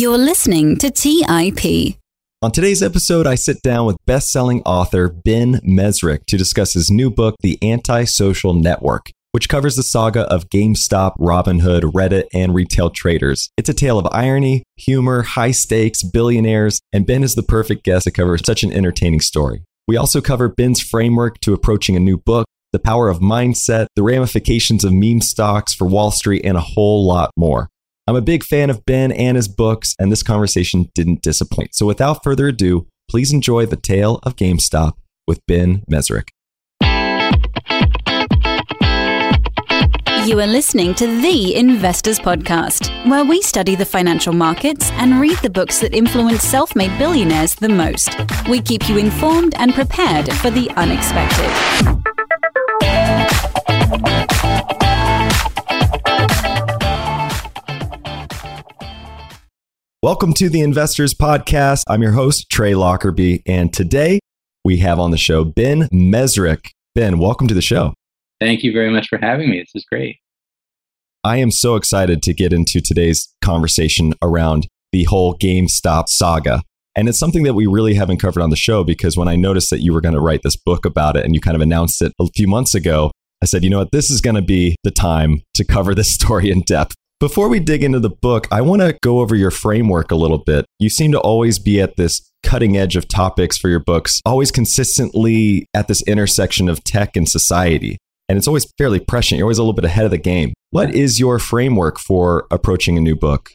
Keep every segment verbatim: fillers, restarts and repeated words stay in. You're listening to T I P. On today's episode, I sit down with best-selling author Ben Mezrich to discuss his new book, The Antisocial Network, which covers the saga of GameStop, Robinhood, Reddit, and retail traders. It's a tale of irony, humor, high stakes, billionaires, and Ben is the perfect guest to cover such an entertaining story. We also cover Ben's framework to approaching a new book, the power of mindset, the ramifications of meme stocks for Wall Street, and a whole lot more. I'm a big fan of Ben and his books, and this conversation didn't disappoint. So without further ado, please enjoy The Tale of GameStop with Ben Mezrich. You are listening to The Investors Podcast, where we study the financial markets and read the books that influence self-made billionaires the most. We keep you informed and prepared for the unexpected. Welcome to the Investors Podcast. I'm your host, Trey Lockerbie, and today we have on the show Ben Mezrich. Ben, welcome to the show. Thank you very much for having me. This is great. I am so excited to get into today's conversation around the whole GameStop saga. And it's something that we really haven't covered on the show because when I noticed that you were going to write this book about it and you kind of announced it a few months ago, I said, you know what, this is going to be the time to cover this story in depth. Before we dig into the book, I want to go over your framework a little bit. You seem to always be at this cutting edge of topics for your books, always consistently at this intersection of tech and society. And it's always fairly prescient. You're always a little bit ahead of the game. What is your framework for approaching a new book?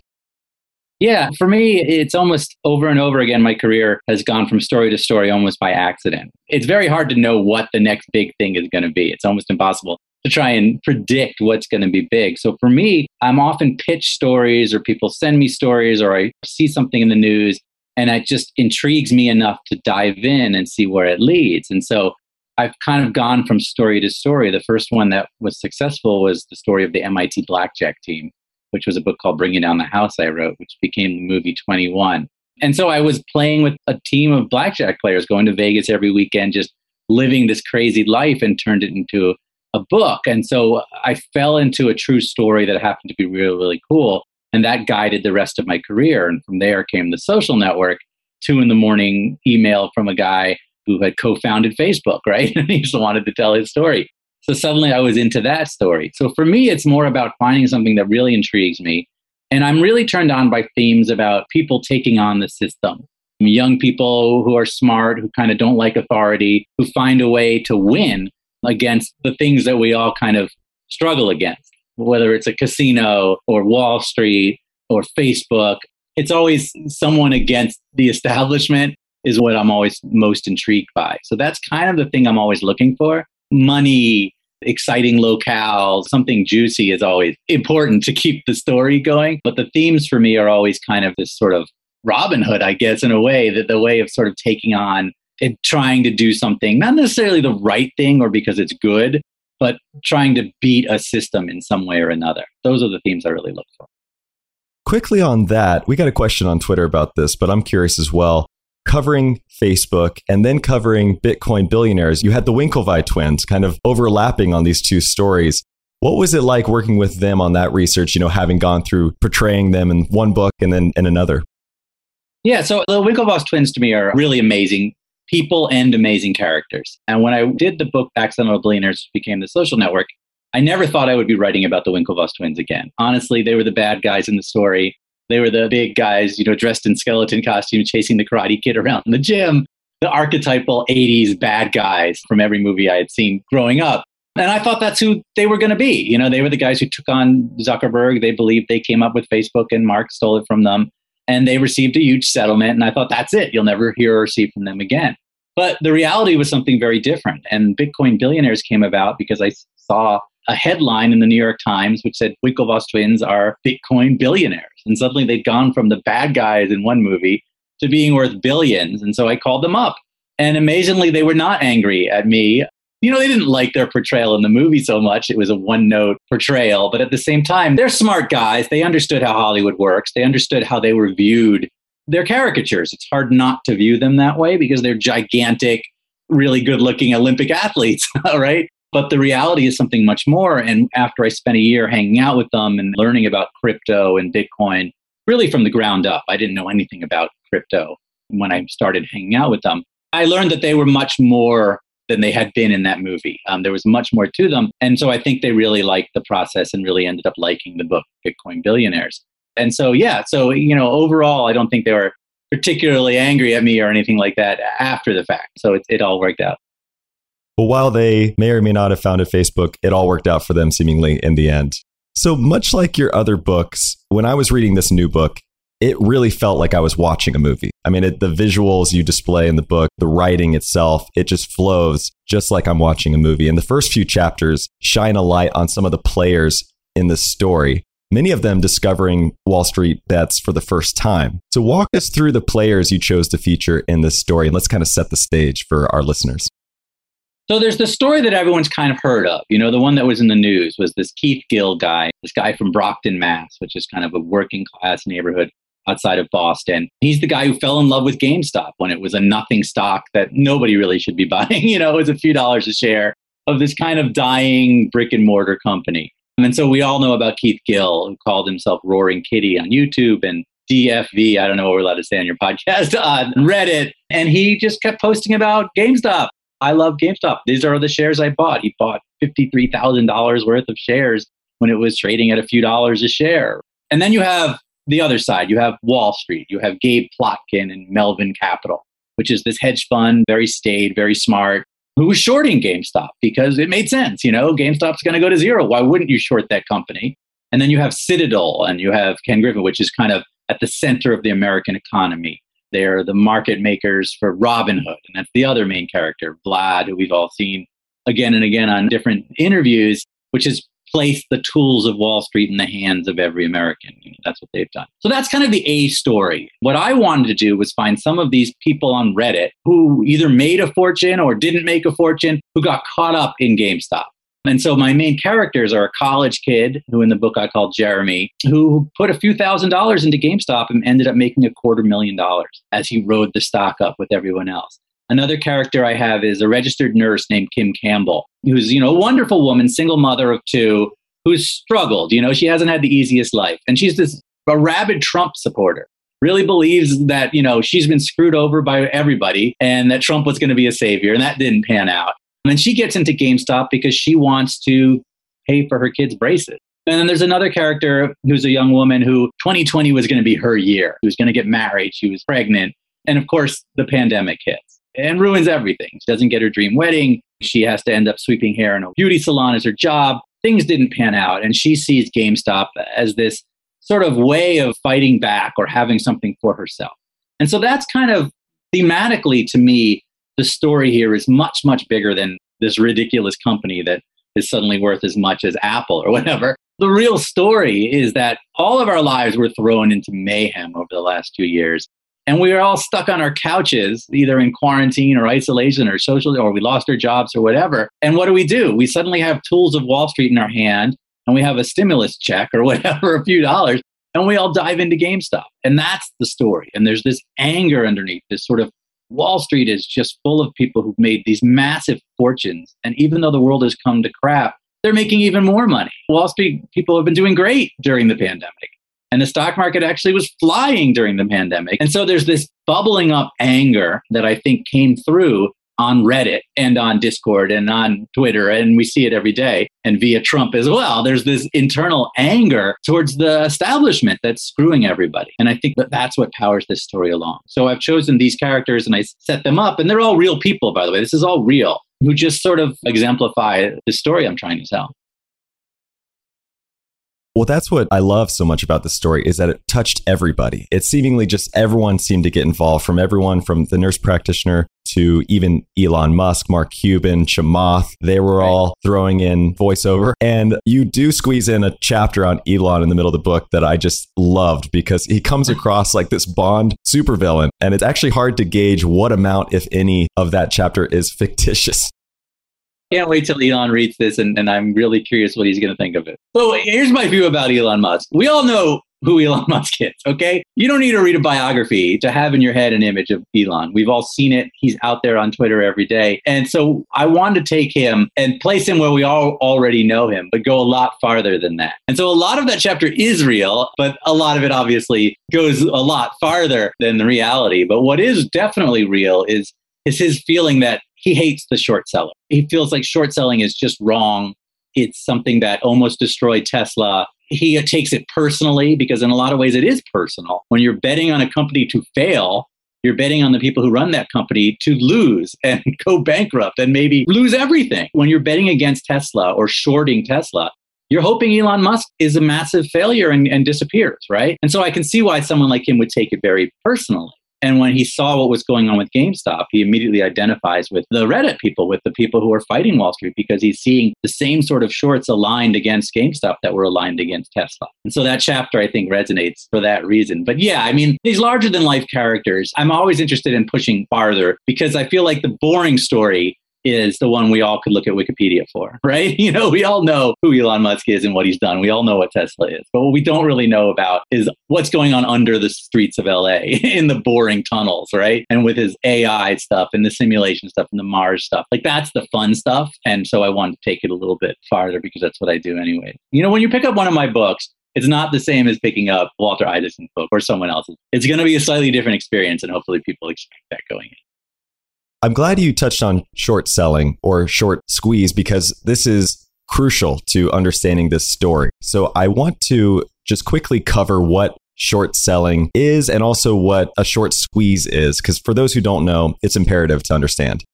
Yeah, for me, it's almost over and over again. My career has gone from story to story almost by accident. It's very hard to know what the next big thing is going to be. It's almost impossible to try and predict what's going to be big. So for me, I'm often pitched stories or people send me stories or I see something in the news and it just intrigues me enough to dive in and see where it leads. And so I've kind of gone from story to story. The first one that was successful was the story of the M I T Blackjack team, which was a book called Bringing Down the House I wrote, which became the movie twenty-one. And so I was playing with a team of blackjack players, going to Vegas every weekend, just living this crazy life, and turned it into a book. And so I fell into a true story that happened to be really, really cool. And that guided the rest of my career. And from there came The Social Network, two in the morning email from a guy who had co-founded Facebook, right? And he just wanted to tell his story. So suddenly I was into that story. So for me, it's more about finding something that really intrigues me. And I'm really turned on by themes about people taking on the system. Young people who are smart, who kind of don't like authority, who find a way to win against the things that we all kind of struggle against, whether it's a casino or Wall Street or Facebook. It's always someone against the establishment is what I'm always most intrigued by. So that's kind of the thing I'm always looking for. Money, exciting locales, something juicy is always important to keep the story going. But the themes for me are always kind of this sort of Robin Hood, I guess, in a way, that the way of sort of taking on and trying to do something, not necessarily the right thing or because it's good, but trying to beat a system in some way or another. Those are the themes I really look for. Quickly on that, we got a question on Twitter about this, but I'm curious as well. Covering Facebook and then covering Bitcoin Billionaires, you had the Winklevoss twins kind of overlapping on these two stories. What was it like working with them on that research, you know, having gone through portraying them in one book and then in another? Yeah, so the Winklevoss twins to me are really amazing people and amazing characters. And when I did the book, Accidental Billionaires, which became The Social Network, I never thought I would be writing about the Winklevoss twins again. Honestly, they were the bad guys in the story. They were the big guys, you know, dressed in skeleton costume, chasing the Karate Kid around in the gym, the archetypal eighties bad guys from every movie I had seen growing up. And I thought that's who they were going to be. You know, they were the guys who took on Zuckerberg. They believed they came up with Facebook and Mark stole it from them. And they received a huge settlement. And I thought, that's it. You'll never hear or see from them again. But the reality was something very different. And Bitcoin Billionaires came about because I saw a headline in the New York Times which said Winklevoss twins are Bitcoin billionaires. And suddenly they'd gone from the bad guys in one movie to being worth billions. And so I called them up. And amazingly, they were not angry at me. You know, they didn't like their portrayal in the movie so much. It was a one-note portrayal. But at the same time, they're smart guys. They understood how Hollywood works. They understood how they were viewed. They're caricatures. It's hard not to view them that way because they're gigantic, really good-looking Olympic athletes, right? But the reality is something much more. And after I spent a year hanging out with them and learning about crypto and Bitcoin really from the ground up. I didn't know anything about crypto when I started hanging out with them. I learned that they were much more than they had been in that movie. Um, there was much more to them. And so I think they really liked the process and really ended up liking the book, Bitcoin Billionaires. And so, yeah, so, you know, overall, I don't think they were particularly angry at me or anything like that after the fact. So it, it all worked out. Well, while they may or may not have founded Facebook, it all worked out for them seemingly in the end. So much like your other books, when I was reading this new book, it really felt like I was watching a movie. I mean, it, the visuals you display in the book, the writing itself, it just flows just like I'm watching a movie. And the first few chapters shine a light on some of the players in the story, many of them discovering Wall Street Bets for the first time. So walk us through the players you chose to feature in this story, and let's kind of set the stage for our listeners. So there's the story that everyone's kind of heard of. You know, the one that was in the news was this Keith Gill guy, this guy from Brockton, Mass, which is kind of a working class neighborhood outside of Boston. He's the guy who fell in love with GameStop when it was a nothing stock that nobody really should be buying. You know, it was a few dollars a share of this kind of dying brick and mortar company. And so we all know about Keith Gill, who called himself Roaring Kitty on YouTube and D F V, I don't know what we're allowed to say on your podcast, on Reddit. And he just kept posting about GameStop. I love GameStop. These are the shares I bought. He bought fifty-three thousand dollars worth of shares when it was trading at a few dollars a share. And then you have the other side. You have Wall Street. You have Gabe Plotkin and Melvin Capital, which is this hedge fund, very staid, very smart, who was shorting GameStop because it made sense. You know, GameStop's going to go to zero. Why wouldn't you short that company? And then you have Citadel and you have Ken Griffin, which is kind of at the center of the American economy. They're the market makers for Robinhood. And that's the other main character, Vlad, who we've all seen again and again on different interviews, which has placed the tools of Wall Street in the hands of every American. You know, that's what they've done. So that's kind of the A story. What I wanted to do was find some of these people on Reddit who either made a fortune or didn't make a fortune, who got caught up in GameStop. And so my main characters are a college kid, who in the book I call Jeremy, who put a few thousand dollars into GameStop and ended up making a quarter million dollars as he rode the stock up with everyone else. Another character I have is a registered nurse named Kim Campbell, who's, you know, a wonderful woman, single mother of two, who's struggled. You know, she hasn't had the easiest life. And she's this a rabid Trump supporter, really believes that, you know, she's been screwed over by everybody and that Trump was going to be a savior. And that didn't pan out. And she gets into GameStop because she wants to pay for her kids' braces. And then there's another character who's a young woman who twenty twenty was going to be her year. She was going to get married. She was pregnant. And of course, the pandemic hits and ruins everything. She doesn't get her dream wedding. She has to end up sweeping hair in a beauty salon as her job. Things didn't pan out. And she sees GameStop as this sort of way of fighting back or having something for herself. And so that's kind of thematically, to me, the story here is much, much bigger than this ridiculous company that is suddenly worth as much as Apple or whatever. The real story is that all of our lives were thrown into mayhem over the last two years. And we are all stuck on our couches, either in quarantine or isolation or social, or we lost our jobs or whatever. And what do we do? We suddenly have tools of Wall Street in our hand, and we have a stimulus check or whatever, a few dollars, and we all dive into GameStop. And that's the story. And there's this anger underneath, this sort of Wall Street is just full of people who've made these massive fortunes. And even though the world has come to crap, they're making even more money. Wall Street people have been doing great during the pandemic. And the stock market actually was flying during the pandemic. And so there's this bubbling up anger that I think came through on Reddit and on Discord and on Twitter. And we see it every day and via Trump as well. There's this internal anger towards the establishment that's screwing everybody. And I think that that's what powers this story along. So I've chosen these characters and I set them up, and they're all real people, by the way. This is all real, who just sort of exemplify the story I'm trying to tell. Well, that's what I love so much about this story, is that it touched everybody. It seemingly just everyone seemed to get involved, from everyone from the nurse practitioner to even Elon Musk, Mark Cuban, Chamath. They were all throwing in voiceover. And you do squeeze in a chapter on Elon in the middle of the book that I just loved, because he comes across like this Bond supervillain. And it's actually hard to gauge what amount, if any, of that chapter is fictitious. Can't wait till Elon reads this, and, and I'm really curious what he's going to think of it. So here's my view about Elon Musk. We all know who Elon Musk is, okay? You don't need to read a biography to have in your head an image of Elon. We've all seen it. He's out there on Twitter every day. And so I wanted to take him and place him where we all already know him, but go a lot farther than that. And so a lot of that chapter is real, but a lot of it obviously goes a lot farther than the reality. But what is definitely real is, is his feeling that he hates the short seller. He feels like short selling is just wrong. It's something that almost destroyed Tesla. He takes it personally because in a lot of ways it is personal. When you're betting on a company to fail, you're betting on the people who run that company to lose and go bankrupt and maybe lose everything. When you're betting against Tesla or shorting Tesla, you're hoping Elon Musk is a massive failure and, and disappears, right? And so I can see why someone like him would take it very personally. And when he saw what was going on with GameStop, he immediately identifies with the Reddit people, with the people who are fighting Wall Street, because he's seeing the same sort of shorts aligned against GameStop that were aligned against Tesla. And so that chapter, I think, resonates for that reason. But yeah, I mean, these larger than life characters, I'm always interested in pushing farther because I feel like the boring story is the one we all could look at Wikipedia for, right? You know, we all know who Elon Musk is and what he's done. We all know what Tesla is. But what we don't really know about is what's going on under the streets of L A in the boring tunnels, right? And with his A I stuff and the simulation stuff and the Mars stuff, like that's the fun stuff. And so I wanted to take it a little bit farther because that's what I do anyway. You know, when you pick up one of my books, it's not the same as picking up Walter Isaacson's book or someone else's. It's going to be a slightly different experience and hopefully people expect that going in. I'm glad you touched on short selling or short squeeze because this is crucial to understanding this story. So I want to just quickly cover what short selling is and also what a short squeeze is, because for those who don't know, it's imperative to understand.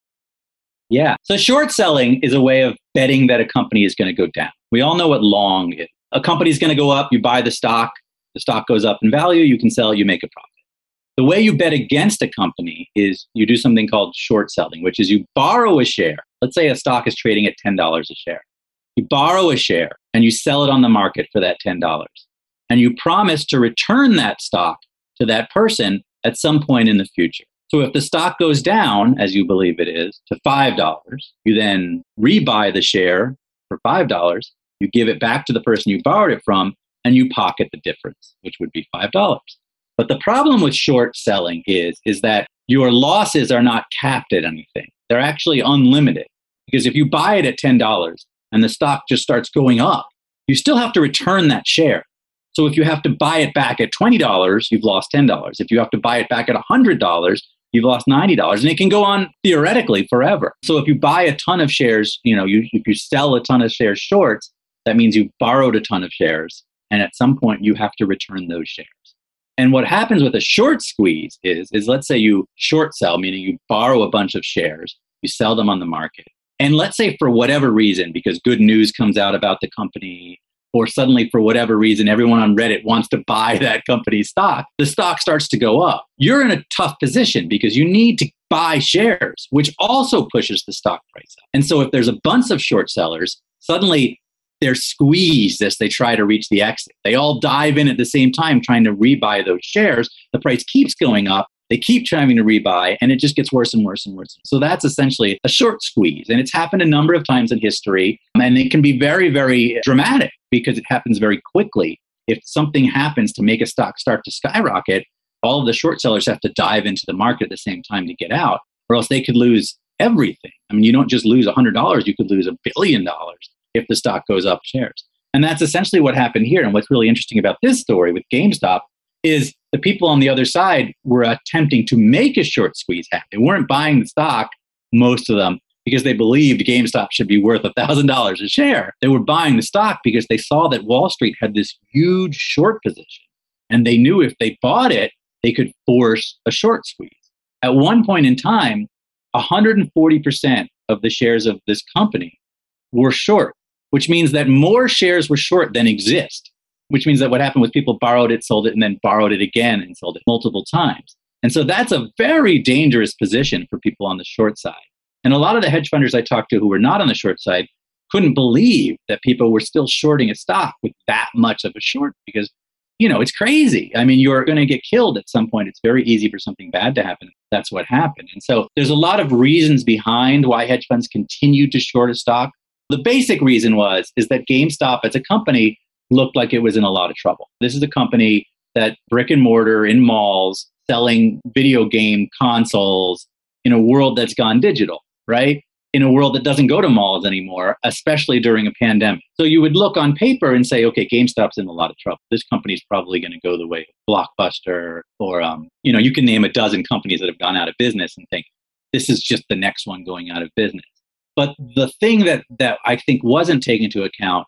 Yeah. So short selling is a way of betting that a company is going to go down. We all know what long is. A company is going to go up, you buy the stock, the stock goes up in value, you can sell, you make a profit. The way you bet against a company is you do something called short selling, which is you borrow a share. Let's say a stock is trading at ten dollars a share. You borrow a share and you sell it on the market for that ten dollars. And you promise to return that stock to that person at some point in the future. So if the stock goes down, as you believe it is, to five dollars, you then rebuy the share for five dollars. You give it back to the person you borrowed it from and you pocket the difference, which would be five dollars. But the problem with short selling is, is that your losses are not capped at anything. They're actually unlimited. Because if you buy it at ten dollars and the stock just starts going up, you still have to return that share. So if you have to buy it back at twenty dollars, you've lost ten dollars. If you have to buy it back at one hundred dollars, you've lost ninety dollars. And it can go on theoretically forever. So if you buy a ton of shares, you know, you, if you sell a ton of shares short, that means you borrowed a ton of shares. And at some point, you have to return those shares. And what happens with a short squeeze is, is let's say you short sell, meaning you borrow a bunch of shares, you sell them on the market. And let's say for whatever reason, because good news comes out about the company, or suddenly for whatever reason, everyone on Reddit wants to buy that company's stock, the stock starts to go up. You're in a tough position because you need to buy shares, which also pushes the stock price up. And so if there's a bunch of short sellers, suddenly they're squeezed as they try to reach the exit. They all dive in at the same time trying to rebuy those shares. The price keeps going up. They keep trying to rebuy, and it just gets worse and worse and worse. So that's essentially a short squeeze. And it's happened a number of times in history. And it can be very, very dramatic because it happens very quickly. If something happens to make a stock start to skyrocket, all of the short sellers have to dive into the market at the same time to get out, or else they could lose everything. I mean, you don't just lose one hundred dollars, you could lose a billion dollars if the stock goes up shares. And that's essentially what happened here. And what's really interesting about this story with GameStop is the people on the other side were attempting to make a short squeeze happen. They weren't buying the stock, most of them, because they believed GameStop should be worth one thousand dollars a share. They were buying the stock because they saw that Wall Street had this huge short position. And they knew if they bought it, they could force a short squeeze. At one point in time, one hundred forty percent of the shares of this company were short, which means that more shares were short than exist, which means that what happened was people borrowed it, sold it, and then borrowed it again and sold it multiple times. And so that's a very dangerous position for people on the short side. And a lot of the hedge funders I talked to who were not on the short side couldn't believe that people were still shorting a stock with that much of a short because, you know, it's crazy. I mean, you're going to get killed at some point. It's very easy for something bad to happen. That's what happened. And so there's a lot of reasons behind why hedge funds continue to short a stock. The basic reason was, is that GameStop as a company looked like it was in a lot of trouble. This is a company that brick and mortar in malls selling video game consoles in a world that's gone digital, right? In a world that doesn't go to malls anymore, especially during a pandemic. So you would look on paper and say, okay, GameStop's in a lot of trouble. This company's probably going to go the way of Blockbuster or, um, you know, you can name a dozen companies that have gone out of business and think, this is just the next one going out of business. But the thing that, that I think wasn't taken into account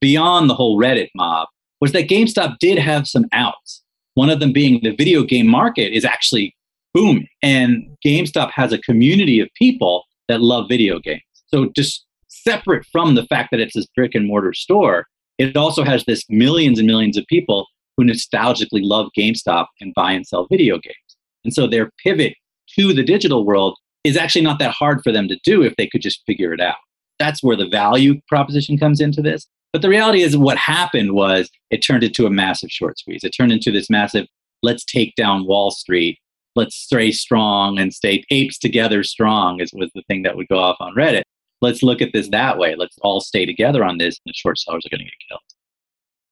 beyond the whole Reddit mob was that GameStop did have some outs. One of them being the video game market is actually booming. And GameStop has a community of people that love video games. So just separate from the fact that it's this brick and mortar store, it also has this millions and millions of people who nostalgically love GameStop and buy and sell video games. And so their pivot to the digital world is actually not that hard for them to do if they could just figure it out. That's where the value proposition comes into this. But the reality is what happened was it turned into a massive short squeeze. It turned into this massive, let's take down Wall Street. Let's stay strong and stay apes together strong is was the thing that would go off on Reddit. Let's look at this that way. Let's all stay together on this and the short sellers are going to get killed.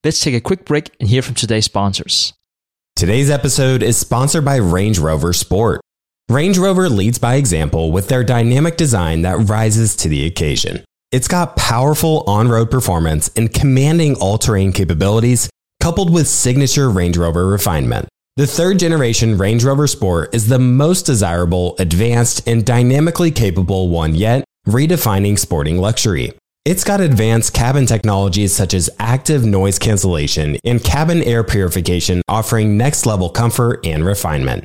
Let's take a quick break and hear from today's sponsors. Today's episode is sponsored by Range Rover Sport. Range Rover leads by example with their dynamic design that rises to the occasion. It's got powerful on-road performance and commanding all-terrain capabilities coupled with signature Range Rover refinement. The third generation Range Rover Sport is the most desirable, advanced, and dynamically capable one yet, redefining sporting luxury. It's got advanced cabin technologies such as active noise cancellation and cabin air purification, offering next-level comfort and refinement.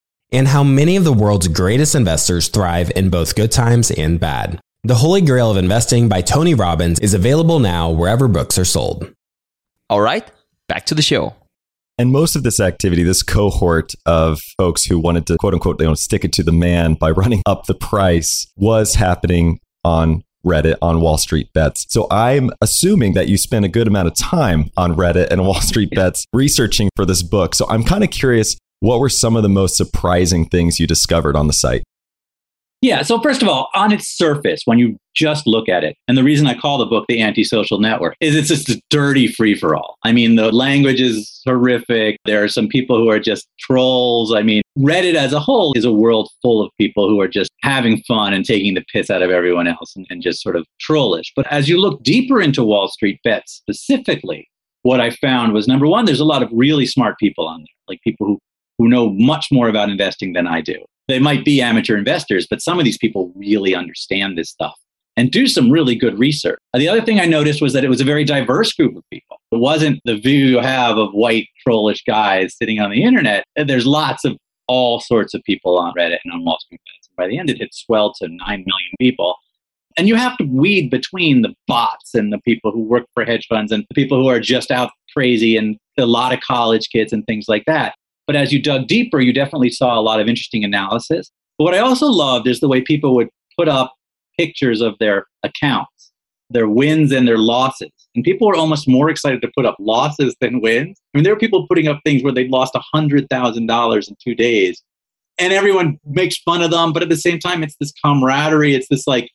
and how many of the world's greatest investors thrive in both good times and bad. The Holy Grail of Investing by Tony Robbins is available now wherever books are sold. All right, back to the show. And most of this activity, this cohort of folks who wanted to, quote unquote, you know, stick it to the man by running up the price, was happening on Reddit, on Wall Street Bets. So I'm assuming that you spent a good amount of time on Reddit and Wall Street Bets researching for this book. So I'm kind of curious, what were some of the most surprising things you discovered on the site? Yeah. So first of all, on its surface, when you just look at it, and the reason I call the book The Antisocial Network is it's just a dirty free-for-all. I mean, the language is horrific. There are some people who are just trolls. I mean, Reddit as a whole is a world full of people who are just having fun and taking the piss out of everyone else and, and just sort of trollish. But as you look deeper into Wall Street Bets specifically, what I found was, number one, there's a lot of really smart people on there, like people who, who know much more about investing than I do. They might be amateur investors, but some of these people really understand this stuff and do some really good research. The other thing I noticed was that it was a very diverse group of people. It wasn't the view you have of white, trollish guys sitting on the internet. There's lots of all sorts of people on Reddit and on Wall Street Bets. By the end, it had swelled to nine million people. And you have to weed between the bots and the people who work for hedge funds and the people who are just out crazy and a lot of college kids and things like that. But as you dug deeper, you definitely saw a lot of interesting analysis. But what I also loved is the way people would put up pictures of their accounts, their wins and their losses. And people were almost more excited to put up losses than wins. I mean, there were people putting up things where they'd lost one hundred thousand dollars in two days. And everyone makes fun of them. But at the same time, it's this camaraderie. It's this like,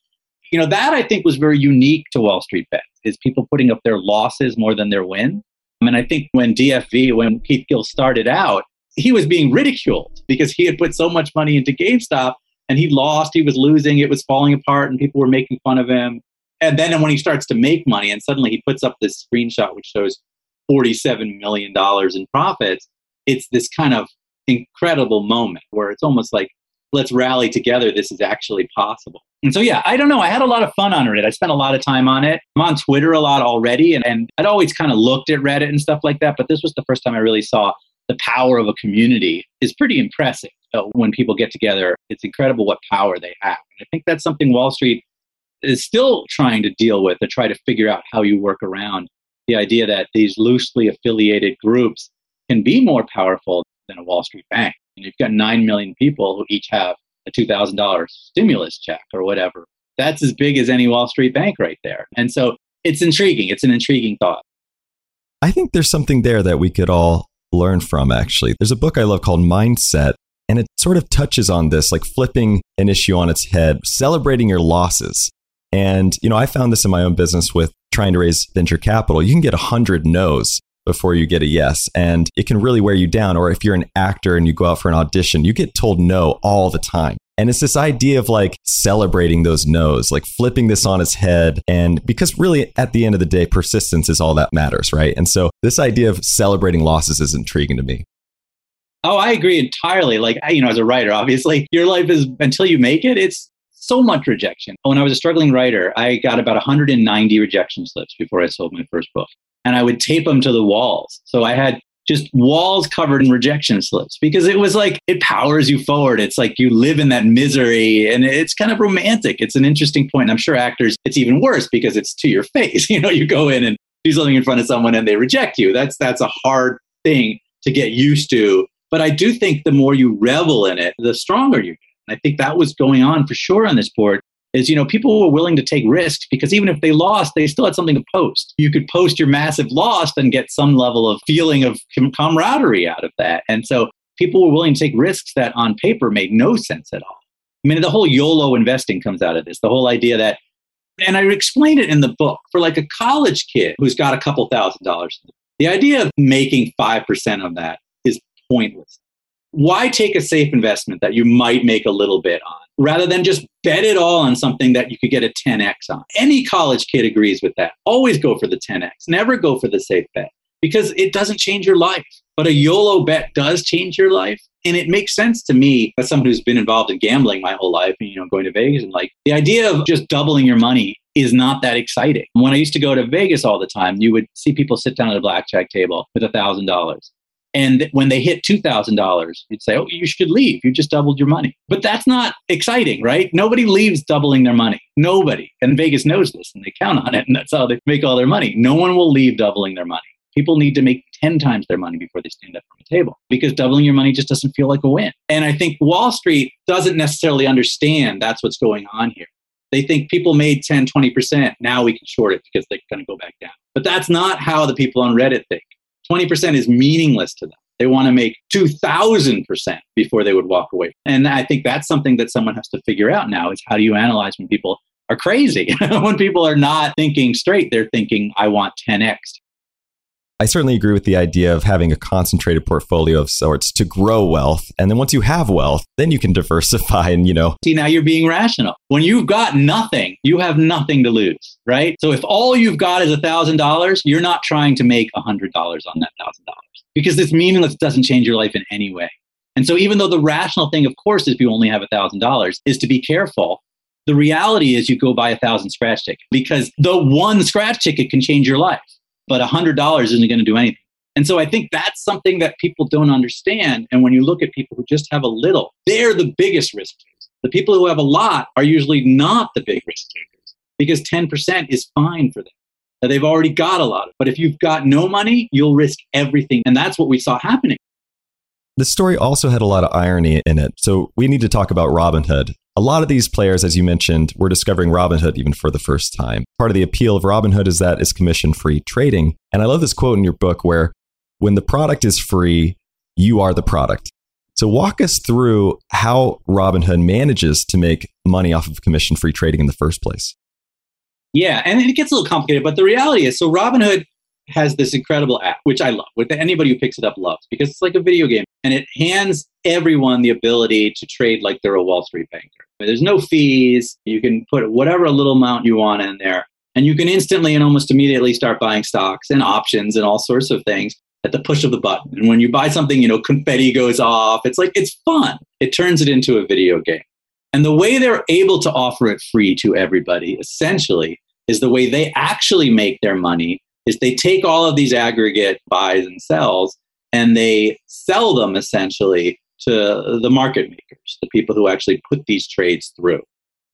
you know, that I think was very unique to Wall Street Bets, is people putting up their losses more than their wins. I mean, I think when D F V, when Keith Gill started out, he was being ridiculed because he had put so much money into GameStop and he lost, he was losing, it was falling apart and people were making fun of him. And then when he starts to make money and suddenly he puts up this screenshot which shows forty-seven million dollars in profits, it's this kind of incredible moment where it's almost like, let's rally together, this is actually possible. And so, yeah, I don't know. I had a lot of fun on Reddit. I spent a lot of time on it. I'm on Twitter a lot already, and, and I'd always kind of looked at Reddit and stuff like that, but this was the first time I really saw the power of a community is pretty impressive. So when people get together, it's incredible what power they have. And I think that's something Wall Street is still trying to deal with, to try to figure out how you work around the idea that these loosely affiliated groups can be more powerful than a Wall Street bank. And you've got nine million people who each have a two thousand dollars stimulus check or whatever. That's as big as any Wall Street bank right there. And so it's intriguing. It's an intriguing thought. I think there's something there that we could all learn from, actually. There's a book I love called Mindset, and it sort of touches on this, like flipping an issue on its head, celebrating your losses. And, you know, I found this in my own business with trying to raise venture capital. You can get one hundred no's before you get a yes, and it can really wear you down. Or if you're an actor and you go out for an audition, you get told no all the time. And it's this idea of like celebrating those no's, like flipping this on its head. And because really at the end of the day, persistence is all that matters, right? And so this idea of celebrating losses is intriguing to me. Oh, I agree entirely. Like, you know, as a writer, obviously, your life is, until you make it, it's so much rejection. When I was a struggling writer, I got about one hundred ninety rejection slips before I sold my first book. And I would tape them to the walls. So I had just walls covered in rejection slips because it was like, it powers you forward. It's like you live in that misery and it's kind of romantic. It's an interesting point. I'm sure actors, it's even worse because it's to your face. You know, you go in and do something in front of someone and they reject you. That's that's a hard thing to get used to. But I do think the more you revel in it, the stronger you get. And I think that was going on for sure on this board. Is, you know, people were willing to take risks because even if they lost, they still had something to post. You could post your massive loss and get some level of feeling of camaraderie out of that. And so people were willing to take risks that on paper made no sense at all. I mean, the whole YOLO investing comes out of this, the whole idea that, and I explain it in the book, for like a college kid who's got a couple thousand dollars, the idea of making five percent of that is pointless. Why take a safe investment that you might make a little bit on rather than just bet it all on something that you could get a ten x on? Any college kid agrees with that. Always go for the ten x. Never go for the safe bet because it doesn't change your life. But a YOLO bet does change your life. And it makes sense to me, as someone who's been involved in gambling my whole life and, you know, going to Vegas and like the idea of just doubling your money is not that exciting. When I used to go to Vegas all the time, you would see people sit down at a blackjack table with one thousand dollars. And when they hit two thousand dollars, you'd say, oh, you should leave. You just doubled your money. But that's not exciting, right? Nobody leaves doubling their money. Nobody. And Vegas knows this and they count on it. And that's how they make all their money. No one will leave doubling their money. People need to make ten times their money before they stand up from the table because doubling your money just doesn't feel like a win. And I think Wall Street doesn't necessarily understand that's what's going on here. They think people made ten, twenty percent. Now we can short it because they're going to go back down. But that's not how the people on Reddit think. twenty percent is meaningless to them. They want to make two thousand percent before they would walk away. And I think that's something that someone has to figure out now is how do you analyze when people are crazy? When people are not thinking straight, they're thinking, I want ten X. I certainly agree with the idea of having a concentrated portfolio of sorts to grow wealth. And then once you have wealth, then you can diversify and, you know. See, now you're being rational. When you've got nothing, you have nothing to lose, right? So if all you've got is one thousand dollars, you're not trying to make one hundred dollars on that one thousand dollars because it's meaningless. It doesn't change your life in any way. And so even though the rational thing, of course, if you only have one thousand dollars is to be careful, the reality is you go buy a thousand scratch tickets because the one scratch ticket can change your life. But one hundred dollars isn't going to do anything. And so I think that's something that people don't understand. And when you look at people who just have a little, they're the biggest risk takers. The people who have a lot are usually not the big risk takers because ten percent is fine for them. Now, they've already got a lot. But if you've got no money, you'll risk everything. And that's what we saw happening. The story also had a lot of irony in it. So we need to talk about Robinhood. A lot of these players, as you mentioned, were discovering Robinhood even for the first time. Part of the appeal of Robinhood is that it's commission-free trading. And I love this quote in your book where when the product is free, you are the product. So walk us through how Robinhood manages to make money off of commission-free trading in the first place. Yeah, and it gets a little complicated, but the reality is, so Robinhood has this incredible app, which I love, which anybody who picks it up loves because it's like a video game. And it hands everyone the ability to trade like they're a Wall Street banker. There's no fees. You can put whatever little amount you want in there. And you can instantly and almost immediately start buying stocks and options and all sorts of things at the push of the button. And when you buy something, you know, confetti goes off. It's like, it's fun. It turns it into a video game. And the way they're able to offer it free to everybody, essentially, is the way they actually make their money is they take all of these aggregate buys and sells and they sell them essentially to the market makers, the people who actually put these trades through.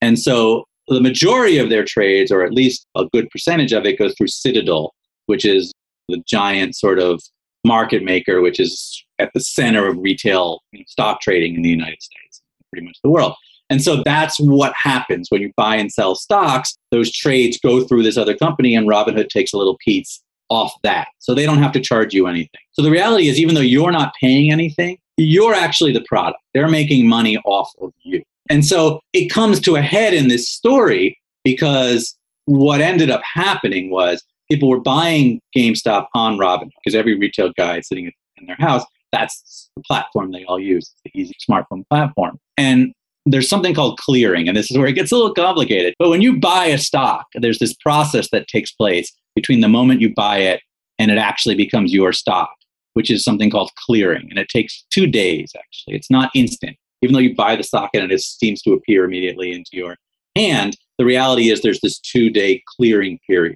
And so the majority of their trades, or at least a good percentage of it, goes through Citadel, which is the giant sort of market maker, which is at the center of retail stock trading in the United States, pretty much the world. And so that's what happens when you buy and sell stocks. Those trades go through this other company and Robinhood takes a little piece off that. So they don't have to charge you anything. So the reality is, even though you're not paying anything, you're actually the product. They're making money off of you. And so it comes to a head in this story because what ended up happening was people were buying GameStop on Robinhood because every retail guy sitting in their house, that's the platform they all use, the easy smartphone platform. And there's something called clearing, and this is where it gets a little complicated. But when you buy a stock, there's this process that takes place between the moment you buy it and it actually becomes your stock, which is something called clearing. And it takes two days, actually. It's not instant. Even though you buy the stock and it seems to appear immediately into your hand, the reality is there's this two-day clearing period,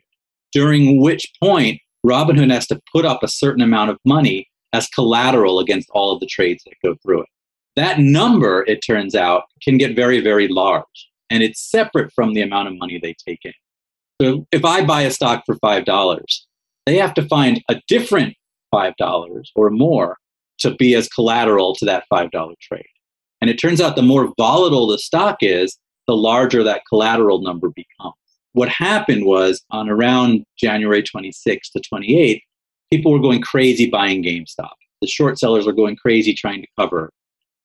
during which point Robinhood has to put up a certain amount of money as collateral against all of the trades that go through it. That number, it turns out, can get very, very large. And it's separate from the amount of money they take in. So if I buy a stock for five dollars, they have to find a different five dollars or more to be as collateral to that five dollars trade. And it turns out the more volatile the stock is, the larger that collateral number becomes. What happened was on around January twenty-sixth to twenty-eighth, people were going crazy buying GameStop. The short sellers were going crazy trying to cover.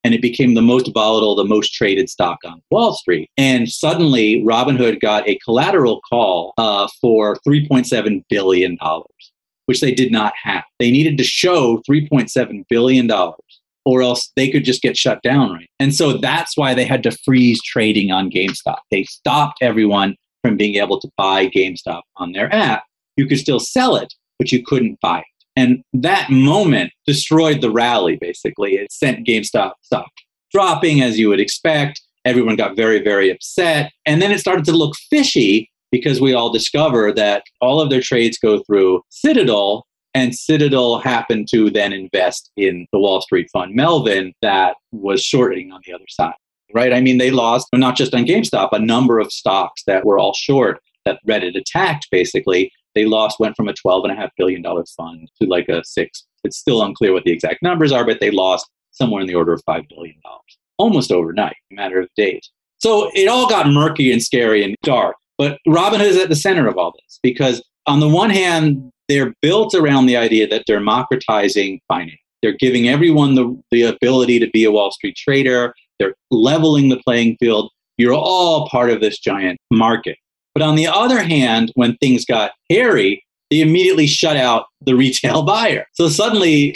And it became the most volatile, the most traded stock on Wall Street. And suddenly, Robinhood got a collateral call uh, for three point seven billion dollars, which they did not have. They needed to show three point seven billion dollars, or else they could just get shut down, right? And so that's why they had to freeze trading on GameStop. They stopped everyone from being able to buy GameStop on their app. You could still sell it, but you couldn't buy it. And that moment destroyed the rally, basically. It sent GameStop stock dropping, as you would expect. Everyone got very, very upset. And then it started to look fishy because we all discover that all of their trades go through Citadel, and Citadel happened to then invest in the Wall Street fund, Melvin, that was shorting on the other side, right? I mean, they lost, not just on GameStop, a number of stocks that were all short that Reddit attacked, basically. They lost, went from a twelve point five billion dollars fund to like a six. It's still unclear what the exact numbers are, but they lost somewhere in the order of five billion dollars, almost overnight, a matter of days. So it all got murky and scary and dark. But Robinhood is at the center of all this because on the one hand, they're built around the idea that they're democratizing finance. They're giving everyone the, the ability to be a Wall Street trader. They're leveling the playing field. You're all part of this giant market. But on the other hand, when things got hairy, they immediately shut out the retail buyer. So suddenly,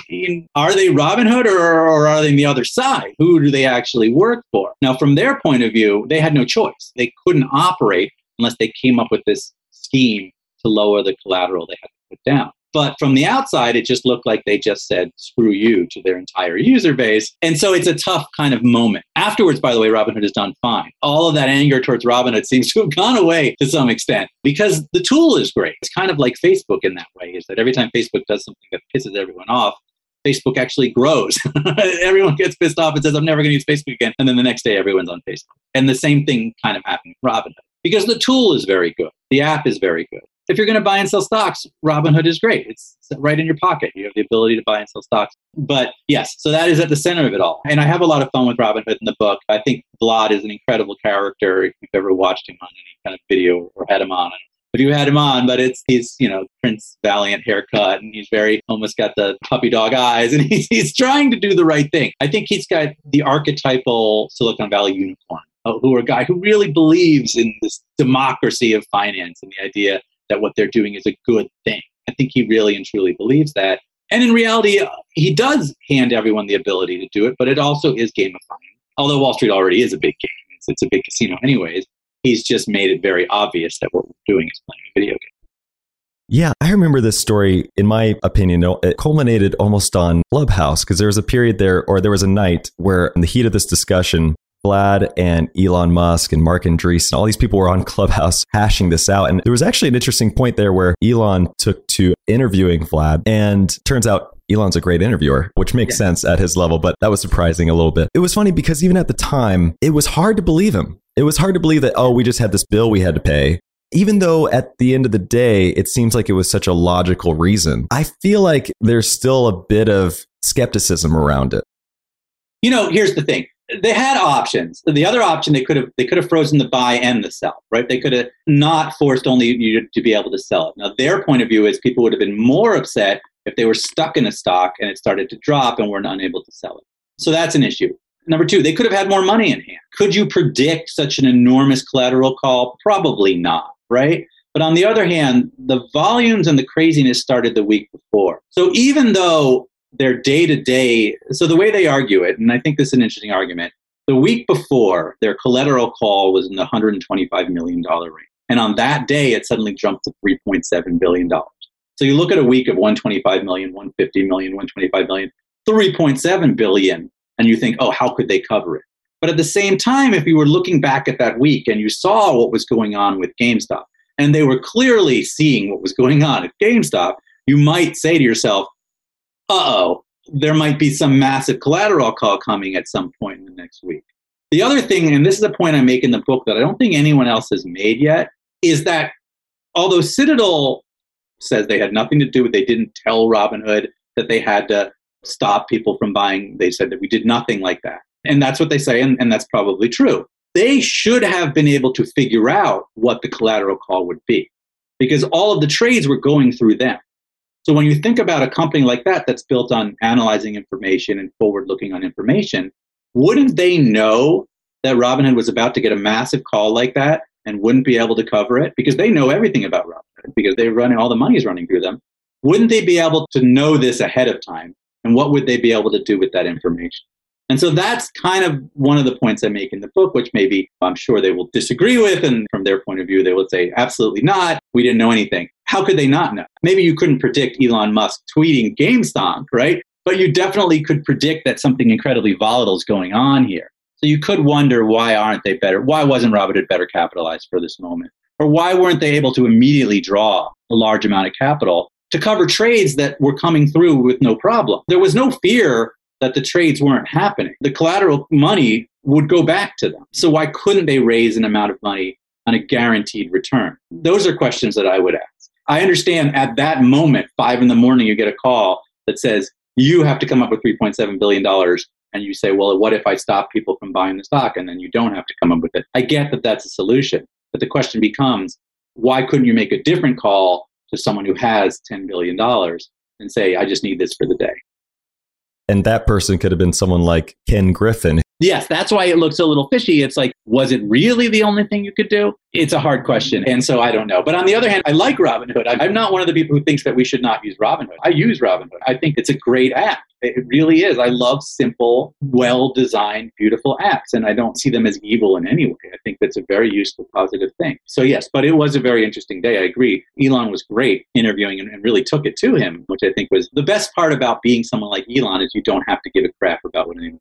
are they Robinhood or, or are they on the other side? Who do they actually work for? Now, from their point of view, they had no choice. They couldn't operate unless they came up with this scheme to lower the collateral they had to put down. But from the outside, it just looked like they just said, screw you, to their entire user base. And so it's a tough kind of moment. Afterwards, by the way, Robinhood has done fine. All of that anger towards Robinhood seems to have gone away to some extent because the tool is great. It's kind of like Facebook in that way, is that every time Facebook does something that pisses everyone off, Facebook actually grows. Everyone gets pissed off and says, I'm never going to use Facebook again. And then the next day, everyone's on Facebook. And the same thing kind of happened with Robinhood because the tool is very good. The app is very good. If you're going to buy and sell stocks, Robinhood is great. It's right in your pocket. You have the ability to buy and sell stocks. But yes, so that is at the center of it all. And I have a lot of fun with Robinhood in the book. I think Vlad is an incredible character if you've ever watched him on any kind of video or had him on. If you had him on, but it's he's, you know, Prince Valiant haircut and he's very, almost got the puppy dog eyes and he's, he's trying to do the right thing. I think he's got the archetypal Silicon Valley unicorn, who a guy who really believes in this democracy of finance and the idea that what they're doing is a good thing. I think he really and truly believes that. And in reality, he does hand everyone the ability to do it, but it also is gamifying. Although Wall Street already is a big game. It's, it's a big casino anyways. He's just made it very obvious that what we're doing is playing a video game. Yeah, I remember this story, in my opinion, it culminated almost on Clubhouse because there was a period there, or there was a night where in the heat of this discussion, Vlad and Elon Musk and Mark Andreessen, all these people were on Clubhouse hashing this out. And there was actually an interesting point there where Elon took to interviewing Vlad. And turns out Elon's a great interviewer, which makes yeah. sense at his level. But that was surprising a little bit. It was funny because even at the time, it was hard to believe him. It was hard to believe that, oh, we just had this bill we had to pay. Even though at the end of the day, it seems like it was such a logical reason. I feel like there's still a bit of skepticism around it. You know, here's the thing. They had options. The other option, they could have they could have frozen the buy and the sell, right? They could have not forced only you to be able to sell it. Now, their point of view is people would have been more upset if they were stuck in a stock and it started to drop and were unable to sell it. So that's an issue. Number two, they could have had more money in hand. Could you predict such an enormous collateral call? Probably not, right? But on the other hand, the volumes and the craziness started the week before. So even though their day-to-day, so the way they argue it, and I think this is an interesting argument, the week before, their collateral call was in the one hundred twenty-five million dollars range. And on that day, it suddenly jumped to three point seven billion dollars. So you look at a week of one hundred twenty-five million dollars, one hundred fifty million dollars, one hundred twenty-five million dollars, three point seven billion dollars, and you think, oh, how could they cover it? But at the same time, if you were looking back at that week and you saw what was going on with GameStop, and they were clearly seeing what was going on at GameStop, you might say to yourself, uh-oh, there might be some massive collateral call coming at some point in the next week. The other thing, and this is a point I make in the book that I don't think anyone else has made yet, is that although Citadel says they had nothing to do with, they didn't tell Robinhood that they had to stop people from buying, they said that we did nothing like that. And that's what they say, and, and that's probably true. They should have been able to figure out what the collateral call would be because all of the trades were going through them. So when you think about a company like that that's built on analyzing information and forward-looking on information, wouldn't they know that Robinhood was about to get a massive call like that and wouldn't be able to cover it? Because they know everything about Robinhood because they're running, all the money is running through them. Wouldn't they be able to know this ahead of time? And what would they be able to do with that information? And so that's kind of one of the points I make in the book, which maybe I'm sure they will disagree with. And from their point of view, they will say, absolutely not. We didn't know anything. How could they not know? Maybe you couldn't predict Elon Musk tweeting GameStop, right? But you definitely could predict that something incredibly volatile is going on here. So you could wonder, why aren't they better? Why wasn't Robinhood better capitalized for this moment? Or why weren't they able to immediately draw a large amount of capital to cover trades that were coming through with no problem? There was no fear that the trades weren't happening. The collateral money would go back to them. So why couldn't they raise an amount of money on a guaranteed return? Those are questions that I would ask. I understand at that moment, five in the morning, you get a call that says, you have to come up with three point seven billion dollars. And you say, well, what if I stop people from buying the stock? And then you don't have to come up with it. I get that that's a solution. But the question becomes, why couldn't you make a different call to someone who has ten billion dollars and say, I just need this for the day? And that person could have been someone like Ken Griffin. Yes, that's why it looks a little fishy. It's like, was it really the only thing you could do? It's a hard question. And so I don't know. But on the other hand, I like Robinhood. I'm not one of the people who thinks that we should not use Robinhood. I use Robinhood. I think it's a great app. It really is. I love simple, well-designed, beautiful apps. And I don't see them as evil in any way. I think that's a very useful, positive thing. So yes, but it was a very interesting day. I agree. Elon was great interviewing and really took it to him, which I think was the best part about being someone like Elon is you don't have to give a crap about what anyone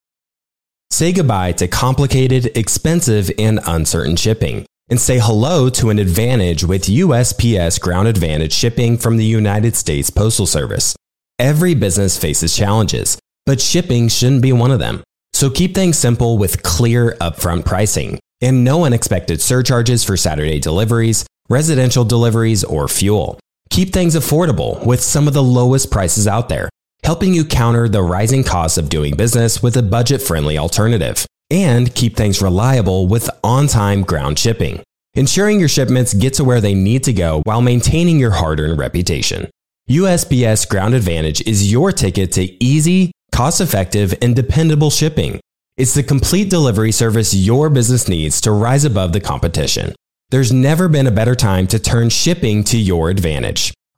Say goodbye to complicated, expensive, and uncertain shipping, and say hello to an advantage with U S P S Ground Advantage shipping from the United States Postal Service. Every business faces challenges, but shipping shouldn't be one of them. So keep things simple with clear upfront pricing and no unexpected surcharges for Saturday deliveries, residential deliveries, or fuel. Keep things affordable with some of the lowest prices out there, helping you counter the rising costs of doing business with a budget-friendly alternative. And keep things reliable with on-time ground shipping, ensuring your shipments get to where they need to go while maintaining your hard-earned reputation. U S P S Ground Advantage is your ticket to easy, cost-effective, and dependable shipping. It's the complete delivery service your business needs to rise above the competition. There's never been a better time to turn shipping to your advantage.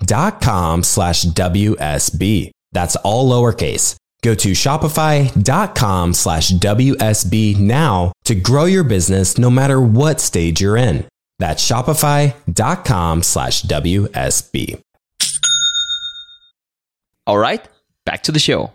dot com slash WSB. That's all lowercase. Go to shopify.com slash WSB now to grow your business no matter what stage you're in. That's shopify.com slash WSB. All right, back to the show.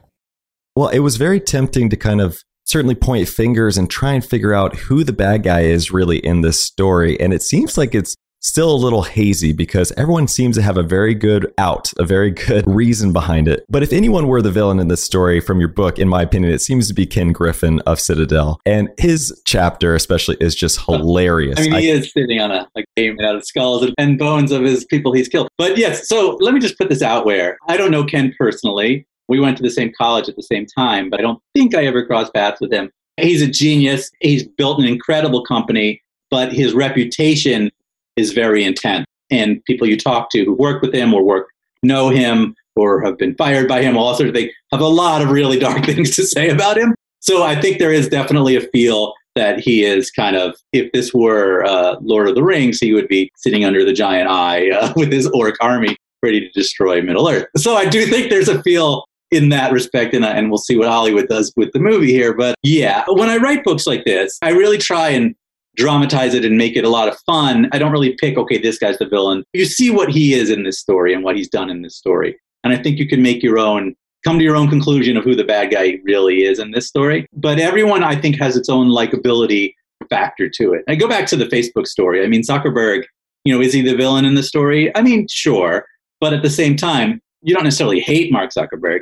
Well, it was very tempting to kind of certainly point fingers and try and figure out who the bad guy is really in this story. And it seems like it's still a little hazy because everyone seems to have a very good out, a very good reason behind it. But if anyone were the villain in this story from your book, in my opinion, it seems to be Ken Griffin of Citadel. And his chapter especially is just hilarious. I mean, he I, is sitting on a like game out of skulls and bones of his people he's killed. But yes, so let me just put this out where I don't know Ken personally. We went to the same college at the same time, but I don't think I ever crossed paths with him. He's a genius. He's built an incredible company, but his reputation is very intense. And people you talk to who work with him or work know him or have been fired by him, all sorts of things, have a lot of really dark things to say about him. So I think there is definitely a feel that he is kind of, if this were uh, Lord of the Rings, he would be sitting under the giant eye uh, with his orc army ready to destroy Middle-earth. So I do think there's a feel in that respect, and, and we'll see what Hollywood does with the movie here. But yeah, when I write books like this, I really try and dramatize it and make it a lot of fun. I don't really pick, okay, this guy's the villain. You see what he is in this story and what he's done in this story. And I think you can make your own, come to your own conclusion of who the bad guy really is in this story. But everyone, I think, has its own likability factor to it. I go back to the Facebook story. I mean, Zuckerberg, you know, is he the villain in the story? I mean, sure. But at the same time, you don't necessarily hate Mark Zuckerberg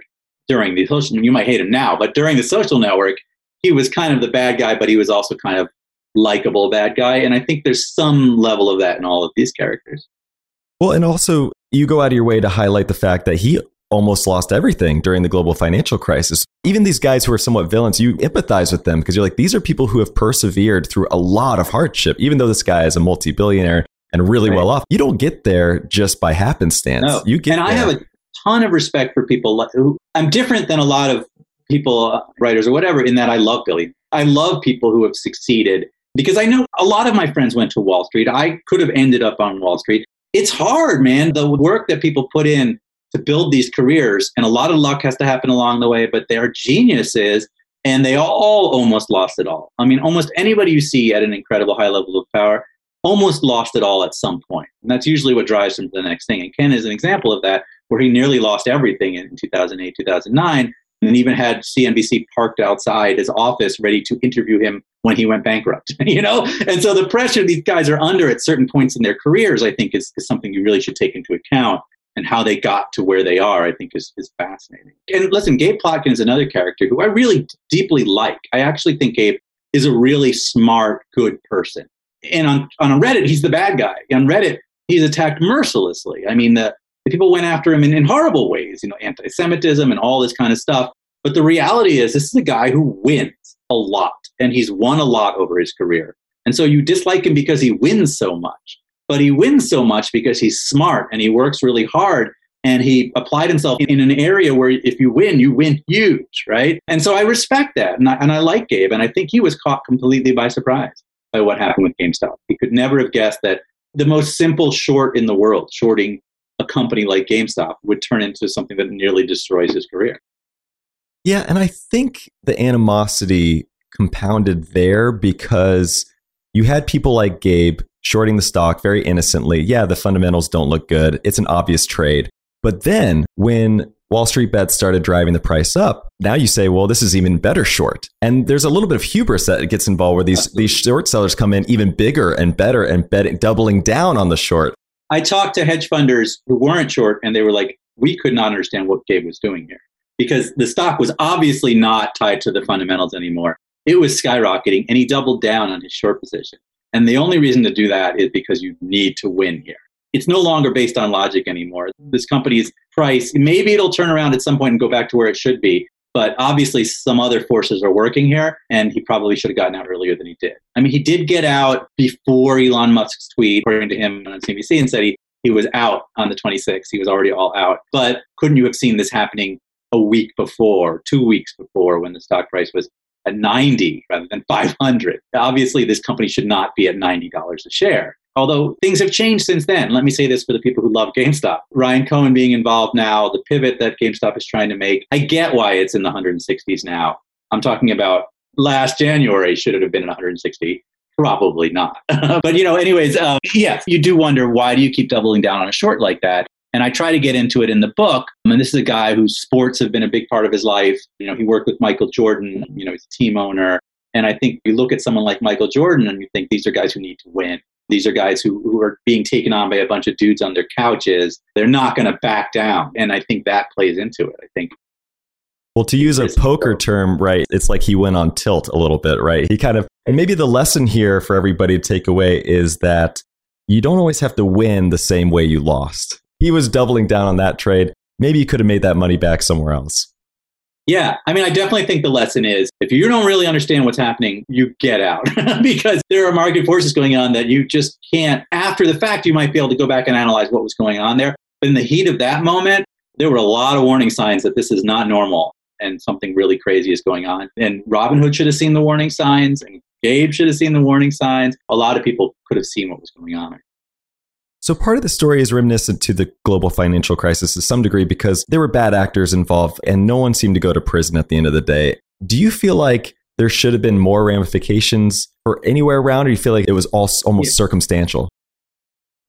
during the social, I mean, you might hate him now, but during the social network, he was kind of the bad guy, but he was also kind of likable bad guy. And I think there's some level of that in all of these characters. Well, and also you go out of your way to highlight the fact that he almost lost everything during the global financial crisis. Even these guys who are somewhat villains, you empathize with them because you're like, these are people who have persevered through a lot of hardship, even though this guy is a multi-billionaire and really right. well off. You don't get there just by happenstance. No. You get and there. I have a ton of respect for people like, who I'm different than a lot of people, writers or whatever, in that I love Billy. I love people who have succeeded because I know a lot of my friends went to Wall Street. I could have ended up on Wall Street. It's hard, man. The work that people put in to build these careers, and a lot of luck has to happen along the way, but they're geniuses and they all almost lost it all. I mean, almost anybody you see at an incredible high level of power almost lost it all at some point. And that's usually what drives them to the next thing. And Ken is an example of that, where he nearly lost everything in two thousand eight, two thousand nine, and even had C N B C parked outside his office ready to interview him when he went bankrupt, you know? And so the pressure these guys are under at certain points in their careers, I think, is, is something you really should take into account. And how they got to where they are, I think, is, is fascinating. And listen, Gabe Plotkin is another character who I really deeply like. I actually think Gabe is a really smart, good person. And on, on Reddit, he's the bad guy. On Reddit, he's attacked mercilessly. I mean, the, the people went after him in, in horrible ways, you know, anti-Semitism and all this kind of stuff. But the reality is, this is a guy who wins a lot, and he's won a lot over his career. And so you dislike him because he wins so much. But he wins so much because he's smart and he works really hard and he applied himself in an area where if you win, you win huge, right? And so I respect that and I, and I like Gabe, and I think he was caught completely by surprise by what happened with GameStop. He could never have guessed that the most simple short in the world, shorting a company like GameStop, would turn into something that nearly destroys his career. Yeah, and I think the animosity compounded there because you had people like Gabe shorting the stock very innocently. Yeah, the fundamentals don't look good. It's an obvious trade. But then when Wall Street Bets started driving the price up, now you say, well, this is even better short. And there's a little bit of hubris that gets involved where these, these short sellers come in even bigger and better and betting, doubling down on the short. I talked to hedge funders who weren't short and they were like, we could not understand what Gabe was doing here because the stock was obviously not tied to the fundamentals anymore. It was skyrocketing and he doubled down on his short position. And the only reason to do that is because you need to win here. It's no longer based on logic anymore. This company's price, maybe it'll turn around at some point and go back to where it should be. But obviously some other forces are working here, and he probably should have gotten out earlier than he did. I mean, he did get out before Elon Musk's tweet, according to him on C N B C, and said he, he was out on the twenty-sixth. He was already all out. But couldn't you have seen this happening a week before, two weeks before, when the stock price was at ninety rather than five hundred. Obviously, this company should not be at ninety dollars a share. Although things have changed since then. Let me say this for the people who love GameStop. Ryan Cohen being involved now, the pivot that GameStop is trying to make, I get why it's in the one hundred sixties now. I'm talking about last January, should it have been at one hundred sixty? Probably not. But you know, anyways, um, yeah, you do wonder, why do you keep doubling down on a short like that? And I try to get into it in the book. I mean, this is a guy whose sports have been a big part of his life. You know, he worked with Michael Jordan, you know, he's a team owner. And I think you look at someone like Michael Jordan and you think these are guys who need to win. These are guys who, who are being taken on by a bunch of dudes on their couches. They're not going to back down. And I think that plays into it, I think. Well, to use a poker term, right, it's like he went on tilt a little bit, right? He kind of, and maybe the lesson here for everybody to take away is that you don't always have to win the same way you lost. He was doubling down on that trade. Maybe you could have made that money back somewhere else. Yeah. I mean, I definitely think the lesson is, if you don't really understand what's happening, you get out because there are market forces going on that you just can't. After the fact, you might be able to go back and analyze what was going on there. But in the heat of that moment, there were a lot of warning signs that this is not normal and something really crazy is going on. And Robinhood should have seen the warning signs, and Gabe should have seen the warning signs. A lot of people could have seen what was going on. So part of the story is reminiscent to the global financial crisis to some degree because there were bad actors involved and no one seemed to go to prison at the end of the day. Do you feel like there should have been more ramifications or anywhere around, or you feel like it was all almost yeah. circumstantial?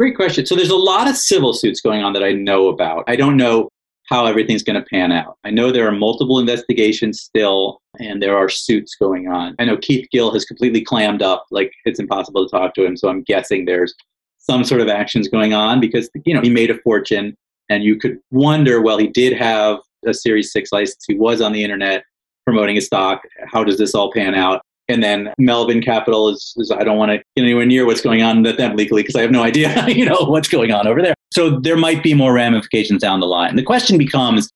Great question. So there's a lot of civil suits going on that I know about. I don't know how everything's going to pan out. I know there are multiple investigations still, and there are suits going on. I know Keith Gill has completely clammed up, like it's impossible to talk to him. So I'm guessing there's some sort of actions going on because, you know, he made a fortune and you could wonder, well, he did have a Series six license. He was on the internet promoting his stock. How does this all pan out? And then Melvin Capital is, is I don't want to get anywhere near what's going on with them legally because I have no idea, you know, what's going on over there. So there might be more ramifications down the line. The question becomes,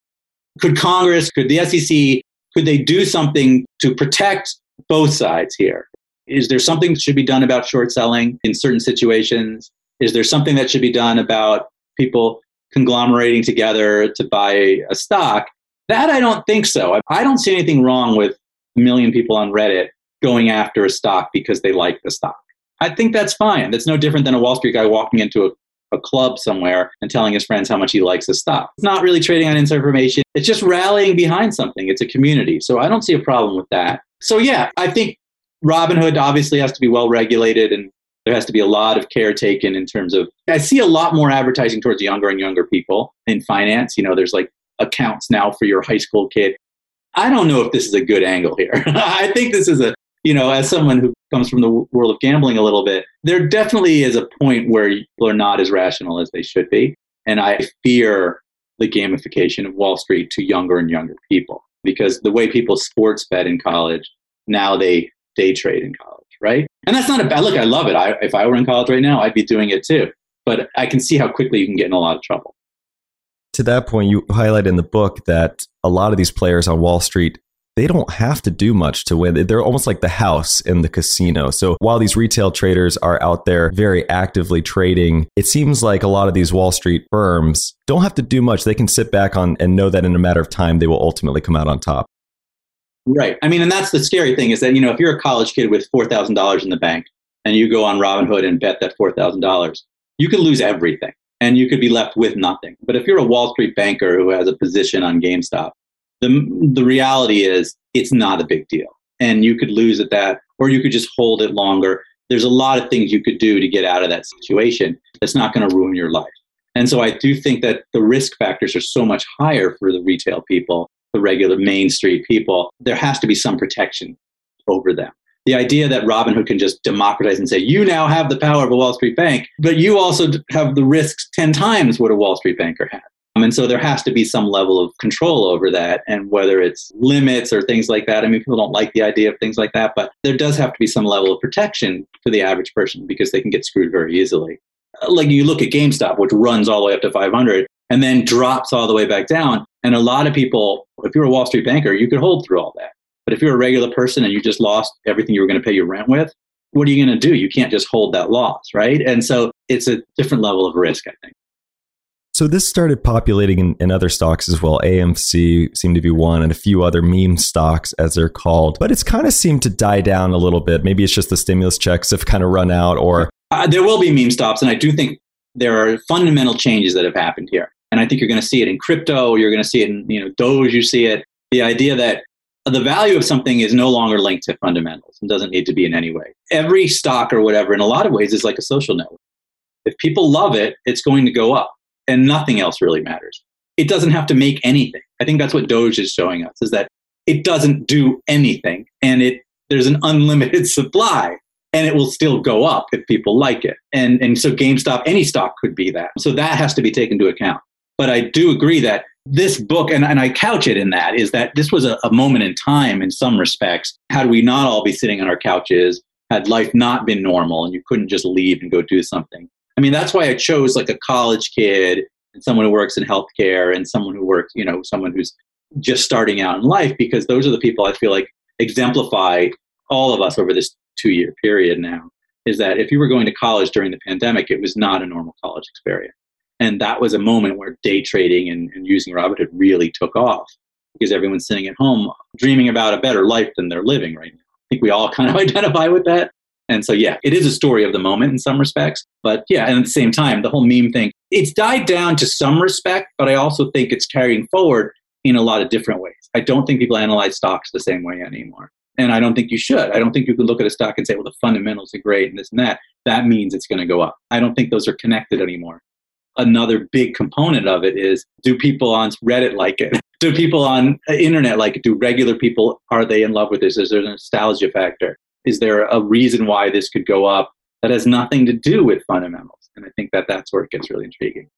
could Congress, could the S E C, could they do something to protect both sides here? Is there something that should be done about short selling in certain situations? Is there something that should be done about people conglomerating together to buy a stock? That I don't think so. I don't see anything wrong with a million people on Reddit going after a stock because they like the stock. I think that's fine. That's no different than a Wall Street guy walking into a, a club somewhere and telling his friends how much he likes the stock. It's not really trading on inside information. It's just rallying behind something. It's a community. So I don't see a problem with that. So yeah, I think Robinhood obviously has to be well regulated and there has to be a lot of care taken in terms of, I see a lot more advertising towards younger and younger people in finance. You know, there's like accounts now for your high school kid. I don't know if this is a good angle here. I think this is a, you know, as someone who comes from the world of gambling a little bit, there definitely is a point where people are not as rational as they should be. And I fear the gamification of Wall Street to younger and younger people because the way people sports bet in college, now they day trade in college, right? And that's not a bad, look, I love it. I, if I were in college right now, I'd be doing it too. But I can see how quickly you can get in a lot of trouble. To that point, you highlight in the book that a lot of these players on Wall Street, they don't have to do much to win. They're almost like the house in the casino. So while these retail traders are out there very actively trading, it seems like a lot of these Wall Street firms don't have to do much. They can sit back on and know that in a matter of time, they will ultimately come out on top. Right. I mean, and that's the scary thing is that, you know, if you're a college kid with four thousand dollars in the bank and you go on Robinhood and bet that four thousand dollars, you could lose everything and you could be left with nothing. But if you're a Wall Street banker who has a position on GameStop, the the reality is it's not a big deal and you could lose at that or you could just hold it longer. There's a lot of things you could do to get out of that situation that's not going to ruin your life. And so I do think that the risk factors are so much higher for the retail people, the regular Main Street people, there has to be some protection over them. The idea that Robinhood can just democratize and say, you now have the power of a Wall Street bank, but you also have the risks ten times what a Wall Street banker had. Um, and so there has to be some level of control over that. And whether it's limits or things like that, I mean, people don't like the idea of things like that, but there does have to be some level of protection for the average person because they can get screwed very easily. Like you look at GameStop, which runs all the way up to five hundred and then drops all the way back down. And a lot of people, if you're a Wall Street banker, you could hold through all that. But if you're a regular person and you just lost everything you were going to pay your rent with, what are you going to do? You can't just hold that loss, right? And so it's a different level of risk, I think. So this started populating in, in other stocks as well. A M C seemed to be one and a few other meme stocks, as they're called. But it's kind of seemed to die down a little bit. Maybe it's just the stimulus checks have kind of run out or... Uh, there will be meme stops. And I do think there are fundamental changes that have happened here. And I think you're going to see it in crypto. You're going to see it in, you know, Doge. You see it. The idea that the value of something is no longer linked to fundamentals and doesn't need to be in any way. Every stock or whatever, in a lot of ways, is like a social network. If people love it, it's going to go up and nothing else really matters. It doesn't have to make anything. I think that's what Doge is showing us, is that it doesn't do anything and it there's an unlimited supply. And it will still go up if people like it. And and so GameStop, any stock could be that. So that has to be taken into account. But I do agree that this book, and, and I couch it in that, is that this was a, a moment in time in some respects. Had we not all be sitting on our couches, had life not been normal and you couldn't just leave and go do something. I mean, that's why I chose like a college kid and someone who works in healthcare and someone who works, you know, someone who's just starting out in life, because those are the people I feel like exemplify all of us over this two-year period now, is that if you were going to college during the pandemic, it was not a normal college experience. And that was a moment where day trading and, and using Robinhood really took off because everyone's sitting at home dreaming about a better life than they're living right now. think we all kind of identify with that. And so, yeah, it is a story of the moment in some respects. But yeah, and at the same time, the whole meme thing, it's died down to some respect, but I also think it's carrying forward in a lot of different ways. I don't think people analyze stocks the same way anymore. And I don't think you should. I don't think you can look at a stock and say, well, the fundamentals are great and this and that. That means it's going to go up. I don't think those are connected anymore. Another big component of it is, do people on Reddit like it? Do people on internet like it? Do regular people, are they in love with this? Is there a nostalgia factor? Is there a reason why this could go up that has nothing to do with fundamentals? And I think that that's where it gets really intriguing.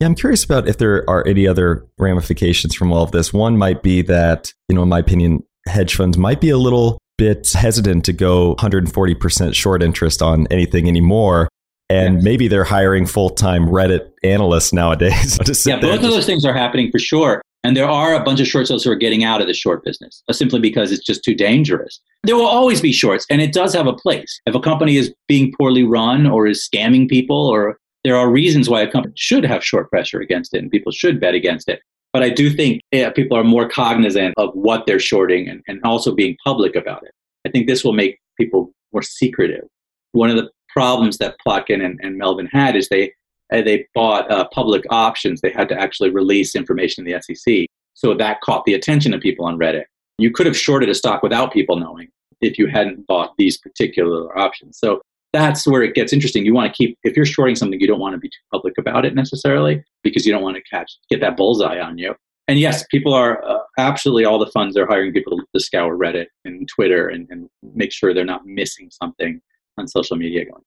Yeah, I'm curious about if there are any other ramifications from all of this. One might be that, you know, in my opinion, hedge funds might be a little bit hesitant to go one hundred forty percent short interest on anything anymore. And yes. Maybe they're hiring full-time Reddit analysts nowadays. Yeah, both of those things are happening for sure. And there are a bunch of short sellers who are getting out of the short business simply because it's just too dangerous. There will always be shorts, and it does have a place. If a company is being poorly run or is scamming people, or there are reasons why a company should have short pressure against it and people should bet against it. But I do think yeah, people are more cognizant of what they're shorting and, and also being public about it. I think this will make people more secretive. One of the problems that Plotkin and, and Melvin had is they they bought uh, public options. They had to actually release information in the S E C. So that caught the attention of people on Reddit. You could have shorted a stock without people knowing if you hadn't bought these particular options. So that's where it gets interesting. You want to keep, if you're shorting something, you don't want to be too public about it necessarily because you don't want to catch, get that bullseye on you. And yes, people are, uh, absolutely all the funds are hiring people to scour Reddit and Twitter and, and make sure they're not missing something on social media going.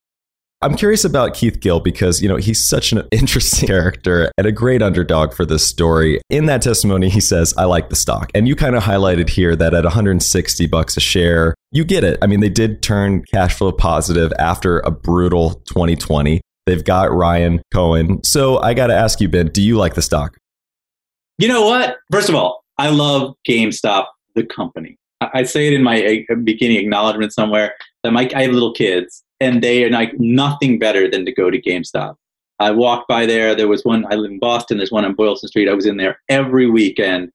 I'm curious about Keith Gill because, you know, he's such an interesting character and a great underdog for this story. In that testimony, he says, I like the stock. And you kind of highlighted here that at one hundred sixty bucks a share, you get it. I mean, they did turn cash flow positive after a brutal twenty twenty. They've got Ryan Cohen. So I got to ask you, Ben, do you like the stock? You know what? First of all, I love GameStop, the company. I say it in my beginning acknowledgement somewhere that my, I have little kids. And they are like nothing better than to go to GameStop. I walked by there. There was one, I live in Boston. There's one on Boylston Street. I was in there every weekend.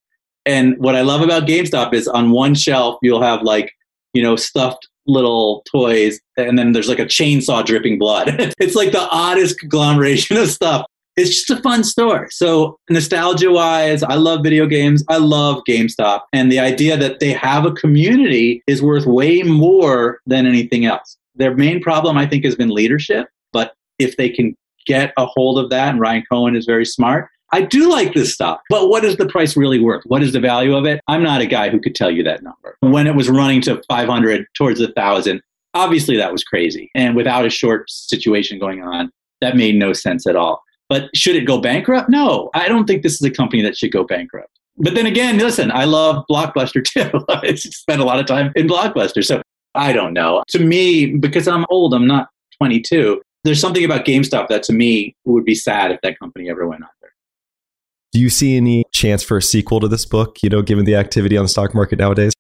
And what I love about GameStop is on one shelf, you'll have like, you know, stuffed little toys. And then there's like a chainsaw dripping blood. It's like the oddest conglomeration of stuff. It's just a fun store. So nostalgia wise, I love video games. I love GameStop. And the idea that they have a community is worth way more than anything else. Their main problem, I think, has been leadership. But if they can get a hold of that, and Ryan Cohen is very smart, I do like this stock. But what is the price really worth? What is the value of it? I'm not a guy who could tell you that number. When it was running to five hundred towards one thousand, obviously that was crazy. And without a short situation going on, that made no sense at all. But should it go bankrupt? No, I don't think this is a company that should go bankrupt. But then again, listen, I love Blockbuster too. I spent a lot of time in Blockbuster. So I don't know. To me, because I'm old, I'm not twenty-two. There's something about GameStop that to me would be sad if that company ever went under. Do you see any chance for a sequel to this book, you know, given the activity on the stock market nowadays?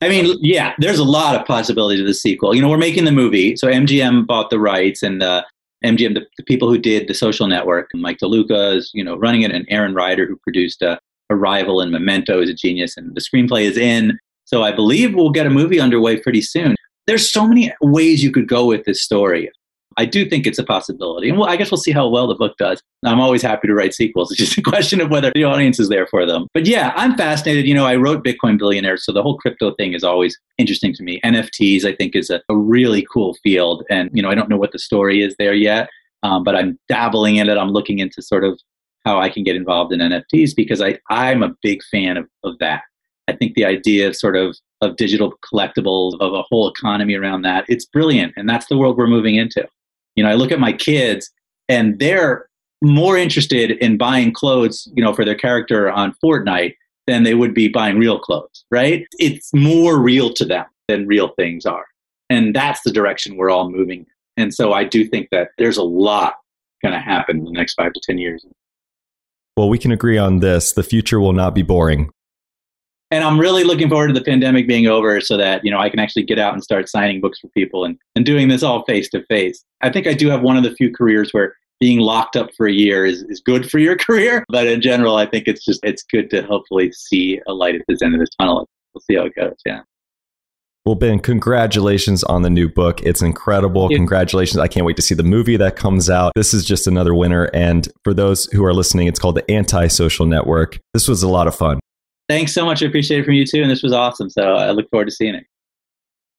I mean, yeah, there's a lot of possibility to the sequel. You know, we're making the movie. So M G M bought the rights and uh, M G M, the, the people who did The Social Network, and Mike DeLuca is, you know, running it. And Aaron Ryder, who produced uh, Arrival and Memento, is a genius. And the screenplay is in. So I believe we'll get a movie underway pretty soon. There's so many ways you could go with this story. I do think it's a possibility. And well, I guess we'll see how well the book does. I'm always happy to write sequels. It's just a question of whether the audience is there for them. But yeah, I'm fascinated. You know, I wrote Bitcoin Billionaires, so the whole crypto thing is always interesting to me. N F Ts, I think, is a, a really cool field. And, you know, I don't know what the story is there yet, um, but I'm dabbling in it. I'm looking into sort of how I can get involved in N F Ts because I, I'm a big fan of, of that. I think the idea of sort of, of digital collectibles, of a whole economy around that, it's brilliant. And that's the world we're moving into. You know, I look at my kids and they're more interested in buying clothes, you know, for their character on Fortnite than they would be buying real clothes, right? It's more real to them than real things are. And that's the direction we're all moving in. And so I do think that there's a lot going to happen in the next five to ten years. Well, we can agree on this. The future will not be boring. And I'm really looking forward to the pandemic being over so that, you know, I can actually get out and start signing books for people and, and doing this all face to face. I think I do have one of the few careers where being locked up for a year is, is good for your career. But in general, I think it's just, it's good to hopefully see a light at the end of the tunnel. We'll see how it goes. Yeah. Well, Ben, congratulations on the new book. It's incredible. Congratulations. I can't wait to see the movie that comes out. This is just another winner. And for those who are listening, it's called The Antisocial Network. This was a lot of fun. Thanks so much. I appreciate it from you too. And this was awesome. So I look forward to seeing it.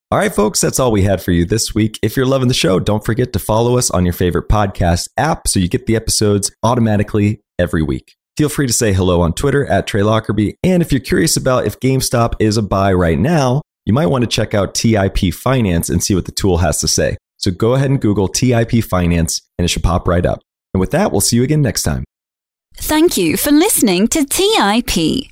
All right, folks, that's all we had for you this week. If you're loving the show, don't forget to follow us on your favorite podcast app so you get the episodes automatically every week. Feel free to say hello on Twitter at Trey Lockerbie. And if you're curious about if GameStop is a buy right now, you might want to check out T I P Finance and see what the tool has to say. So go ahead and Google T I P Finance and it should pop right up. And with that, we'll see you again next time. Thank you for listening to T I P.